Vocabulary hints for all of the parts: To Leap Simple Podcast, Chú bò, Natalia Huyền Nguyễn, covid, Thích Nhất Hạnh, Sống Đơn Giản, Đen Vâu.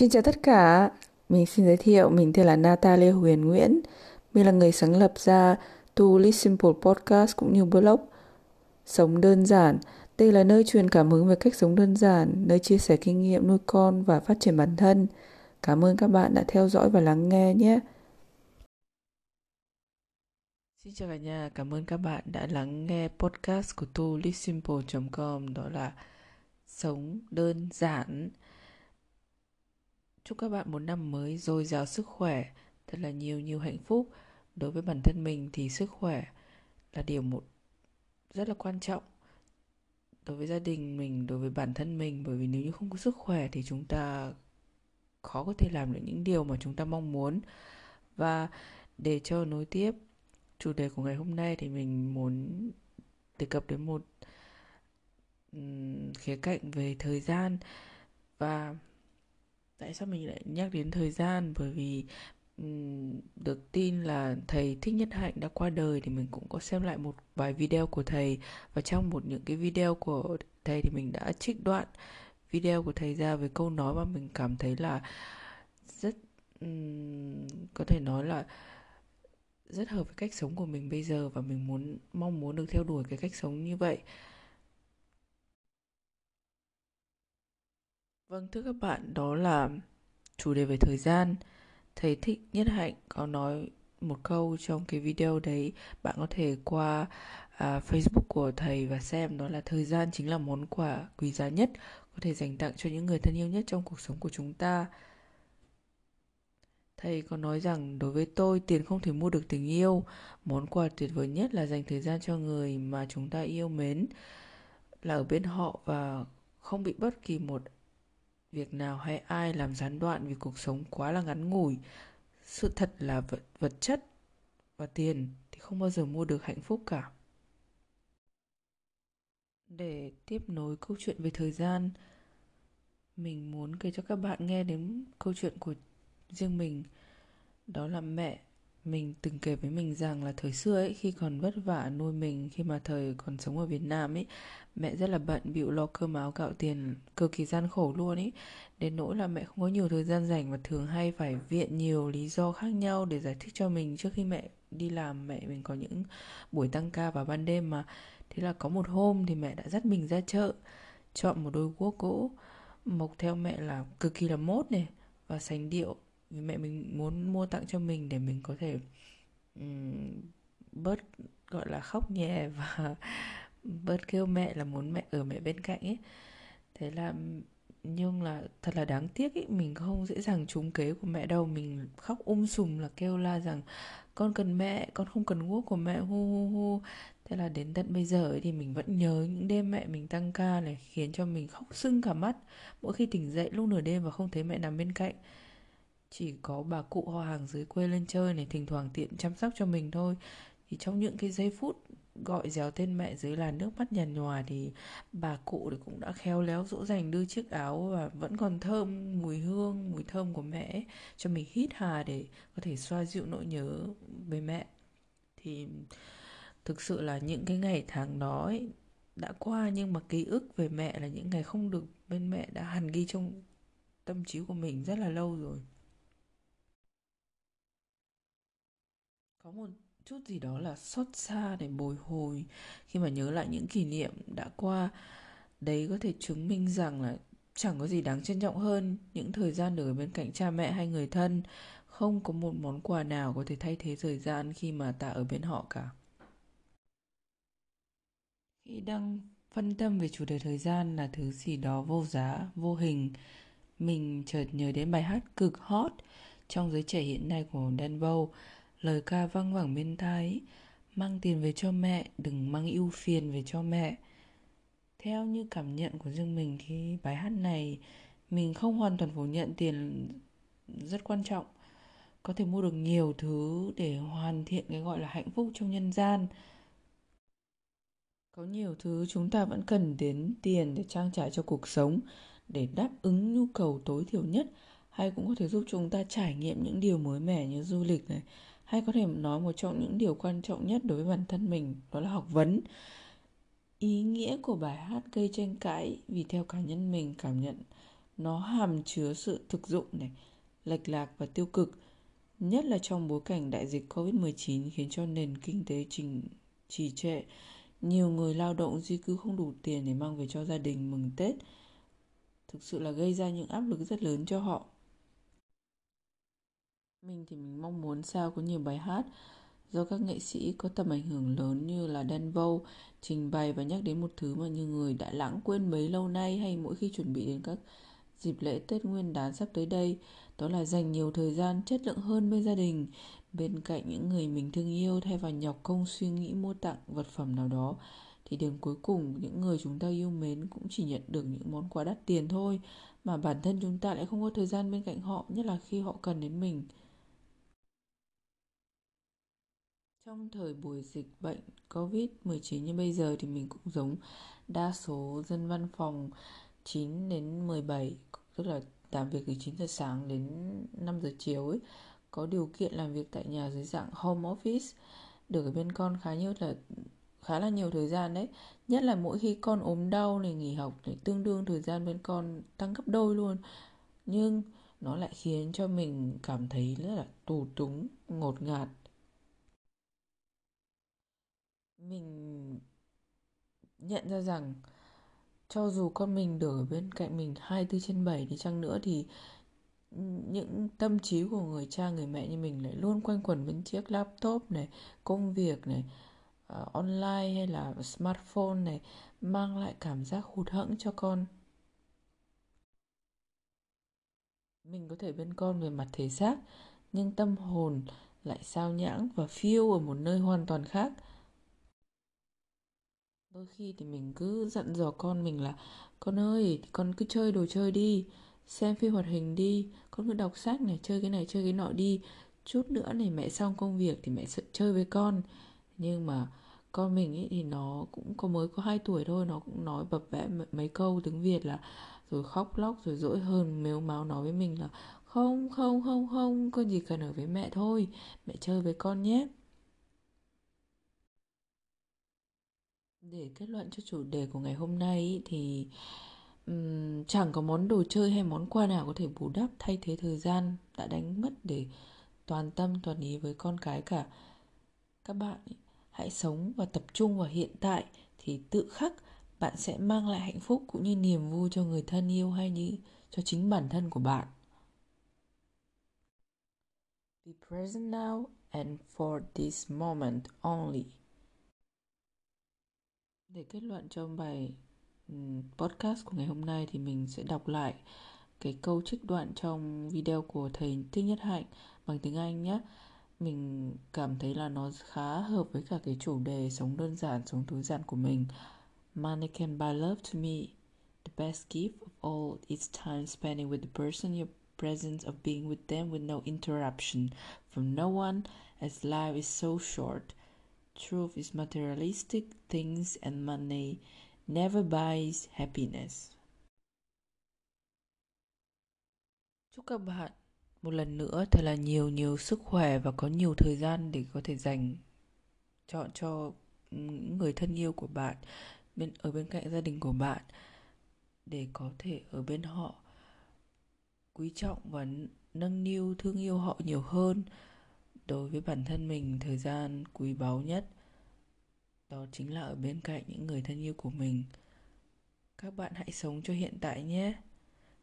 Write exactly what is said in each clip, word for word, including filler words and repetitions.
Xin chào tất cả, mình xin giới thiệu, mình tên là Natalia Huyền Nguyễn. Mình là người sáng lập ra To Leap Simple Podcast cũng như blog Sống Đơn Giản. Đây là nơi truyền cảm hứng về cách sống đơn giản, nơi chia sẻ kinh nghiệm nuôi con và phát triển bản thân. Cảm ơn các bạn đã theo dõi và lắng nghe nhé. Xin chào cả nhà, cảm ơn các bạn đã lắng nghe podcast của To Leap Simple chấm com, đó là Sống Đơn Giản. Chúc các bạn một năm mới dồi dào sức khỏe, thật là nhiều nhiều hạnh phúc. Đối với bản thân mình thì sức khỏe là điều một rất là quan trọng. Đối với gia đình mình, đối với bản thân mình, bởi vì nếu như không có sức khỏe thì chúng ta khó có thể làm được những điều mà chúng ta mong muốn. Và để cho nối tiếp chủ đề của ngày hôm nay thì mình muốn đề cập đến một khía cạnh về thời gian. Và tại sao mình lại nhắc đến thời gian? Bởi vì được tin là thầy Thích Nhất Hạnh đã qua đời thì mình cũng có xem lại một vài video của thầy, và trong một những cái video của thầy thì mình đã trích đoạn video của thầy ra với câu nói mà mình cảm thấy là rất um, có thể nói là rất hợp với cách sống của mình bây giờ, và mình muốn mong muốn được theo đuổi cái cách sống như vậy. Vâng, thưa các bạn, đó là chủ đề về thời gian. Thầy Thích Nhất Hạnh có nói một câu trong cái video đấy, bạn có thể qua à, Facebook của thầy và xem, đó là thời gian chính là món quà quý giá nhất có thể dành tặng cho những người thân yêu nhất trong cuộc sống của chúng ta. Thầy có nói rằng, đối với tôi, tiền không thể mua được tình yêu. Món quà tuyệt vời nhất là dành thời gian cho người mà chúng ta yêu mến, là ở bên họ và không bị bất kỳ một việc nào hay ai làm gián đoạn, vì cuộc sống quá là ngắn ngủi. Sự thật là vật, vật chất và tiền thì không bao giờ mua được hạnh phúc cả. Để tiếp nối câu chuyện về thời gian, mình muốn kể cho các bạn nghe đến câu chuyện của riêng mình. Đó là mẹ mình từng kể với mình rằng là thời xưa ấy, khi còn vất vả nuôi mình, khi mà thời còn sống ở Việt Nam ấy, mẹ rất là bận bịu lo cơm áo gạo tiền, cực kỳ gian khổ luôn ấy, đến nỗi là mẹ không có nhiều thời gian rảnh và thường hay phải viện nhiều lý do khác nhau để giải thích cho mình. Trước khi mẹ đi làm, mẹ mình có những buổi tăng ca vào ban đêm mà. Thế là có một hôm thì mẹ đã dắt mình ra chợ, chọn một đôi guốc gỗ mộc theo mẹ là cực kỳ là mốt này và sành điệu, vì mẹ mình muốn mua tặng cho mình để mình có thể um, bớt gọi là khóc nhẹ và bớt kêu mẹ là muốn mẹ ở mẹ bên cạnh ấy. Thế là nhưng là thật là đáng tiếc ấy, mình không dễ dàng trúng kế của mẹ đâu. Mình khóc um sùm là kêu la rằng con cần mẹ, con không cần guốc của mẹ, hu hu hu. Thế là đến tận bây giờ ấy, thì mình vẫn nhớ những đêm mẹ mình tăng ca này, khiến cho mình khóc sưng cả mắt mỗi khi tỉnh dậy lúc nửa đêm và không thấy mẹ nằm bên cạnh. Chỉ có bà cụ họ hàng dưới quê lên chơi này, thỉnh thoảng tiện chăm sóc cho mình thôi. Thì trong những cái giây phút gọi réo tên mẹ dưới làn nước mắt nhàn nhòa thì bà cụ thì cũng đã khéo léo dỗ dành đưa chiếc áo và vẫn còn thơm mùi hương, mùi thơm của mẹ ấy, cho mình hít hà để có thể xoa dịu nỗi nhớ về mẹ. Thì thực sự là những cái ngày tháng đó ấy, đã qua, nhưng mà ký ức về mẹ là những ngày không được bên mẹ đã hằn ghi trong tâm trí của mình rất là lâu rồi. Có một chút gì đó là xót xa để bồi hồi khi mà nhớ lại những kỷ niệm đã qua. Đấy có thể chứng minh rằng là chẳng có gì đáng trân trọng hơn những thời gian được ở bên cạnh cha mẹ hay người thân. Không có một món quà nào có thể thay thế thời gian khi mà ta ở bên họ cả. Khi đang phân tâm về chủ đề thời gian là thứ gì đó vô giá, vô hình, mình chợt nhớ đến bài hát cực hot trong giới trẻ hiện nay của Đen Vâu. Lời ca văng vẳng bên tai ấy, mang tiền về cho mẹ, đừng mang ưu phiền về cho mẹ. Theo như cảm nhận của riêng mình thì bài hát này, mình không hoàn toàn phủ nhận tiền rất quan trọng, có thể mua được nhiều thứ để hoàn thiện cái gọi là hạnh phúc trong nhân gian. Có nhiều thứ chúng ta vẫn cần đến tiền để trang trải cho cuộc sống, để đáp ứng nhu cầu tối thiểu nhất, hay cũng có thể giúp chúng ta trải nghiệm những điều mới mẻ như du lịch này, hay có thể nói một trong những điều quan trọng nhất đối với bản thân mình, đó là học vấn. Ý nghĩa của bài hát gây tranh cãi vì theo cá nhân mình cảm nhận nó hàm chứa sự thực dụng này, lệch lạc và tiêu cực, nhất là trong bối cảnh đại dịch covid mười chín khiến cho nền kinh tế trình trì trệ. Nhiều người lao động di cư không đủ tiền để mang về cho gia đình mừng Tết, thực sự là gây ra những áp lực rất lớn cho họ. Mình thì mình mong muốn sao có nhiều bài hát do các nghệ sĩ có tầm ảnh hưởng lớn như là Đen Vâu trình bày và nhắc đến một thứ mà nhiều người đã lãng quên mấy lâu nay, hay mỗi khi chuẩn bị đến các dịp lễ Tết Nguyên Đán sắp tới đây, đó là dành nhiều thời gian chất lượng hơn bên gia đình, bên cạnh những người mình thương yêu, thay vào nhọc công suy nghĩ mua tặng vật phẩm nào đó. Thì đến cuối cùng, những người chúng ta yêu mến cũng chỉ nhận được những món quà đắt tiền thôi, mà bản thân chúng ta lại không có thời gian bên cạnh họ, nhất là khi họ cần đến mình. Trong thời buổi dịch bệnh covid mười chín như bây giờ thì mình cũng giống đa số dân văn phòng chín đến mười bảy, tức là làm việc từ chín giờ sáng đến năm giờ chiều ấy, có điều kiện làm việc tại nhà dưới dạng home office, được ở bên con khá nhiều là khá là nhiều thời gian đấy, nhất là mỗi khi con ốm đau này, nghỉ học này, tương đương thời gian bên con tăng gấp đôi luôn. Nhưng nó lại khiến cho mình cảm thấy rất là tù túng, ngột ngạt. Mình nhận ra rằng cho dù con mình được ở bên cạnh mình hai mươi bốn trên bảy đi chăng nữa thì những tâm trí của người cha, người mẹ như mình lại luôn quanh quẩn bên chiếc laptop này, công việc này, uh, online hay là smartphone này, mang lại cảm giác hụt hẫng cho con. Mình có thể bên con về mặt thể xác, nhưng tâm hồn lại sao nhãng và phiêu ở một nơi hoàn toàn khác. Đôi khi thì mình cứ dặn dò con mình là: con ơi, con cứ chơi đồ chơi đi, xem phim hoạt hình đi, con cứ đọc sách này, chơi cái này, chơi cái nọ đi. Chút nữa này mẹ xong công việc thì mẹ sẽ chơi với con. Nhưng mà con mình ấy thì nó cũng có mới có hai tuổi thôi, nó cũng nói bập bẹ mấy câu tiếng Việt là rồi khóc lóc, rồi dỗi hơn, mếu máo nói với mình là: Không, không, không, không, con chỉ cần ở với mẹ thôi, mẹ chơi với con nhé. Để kết luận cho chủ đề của ngày hôm nay ý, thì um, chẳng có món đồ chơi hay món quà nào có thể bù đắp thay thế thời gian đã đánh mất để toàn tâm toàn ý với con cái cả. Các bạn ý, hãy sống và tập trung vào hiện tại thì tự khắc bạn sẽ mang lại hạnh phúc cũng như niềm vui cho người thân yêu hay như cho chính bản thân của bạn. Be present now and for this moment only. Để kết luận cho bài podcast của ngày hôm nay thì mình sẽ đọc lại cái câu trích đoạn trong video của thầy Thích Nhất Hạnh bằng tiếng Anh nhé. Mình cảm thấy là nó khá hợp với cả cái chủ đề sống đơn giản, sống tối giản của mình. Money can buy love to me. The best gift of all is time spending with the person you're present of being with them with no interruption from no one as life is so short. Truth is materialistic things and money never buys happiness. Chúc các bạn một lần nữa thật là nhiều nhiều sức khỏe và có nhiều thời gian để có thể dành chọn cho những người thân yêu của bạn, bên ở bên cạnh gia đình của bạn, để có thể ở bên họ, quý trọng và nâng niu thương yêu họ nhiều hơn. Đối với bản thân mình, thời gian quý báu nhất đó chính là ở bên cạnh những người thân yêu của mình. Các bạn hãy sống cho hiện tại nhé.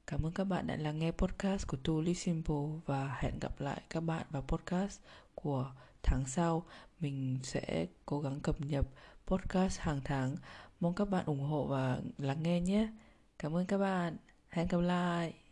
Cảm ơn các bạn đã lắng nghe podcast của To Leap Simple và hẹn gặp lại các bạn vào podcast của tháng sau. Mình sẽ cố gắng cập nhật podcast hàng tháng. Mong các bạn ủng hộ và lắng nghe nhé. Cảm ơn các bạn. Hẹn gặp lại.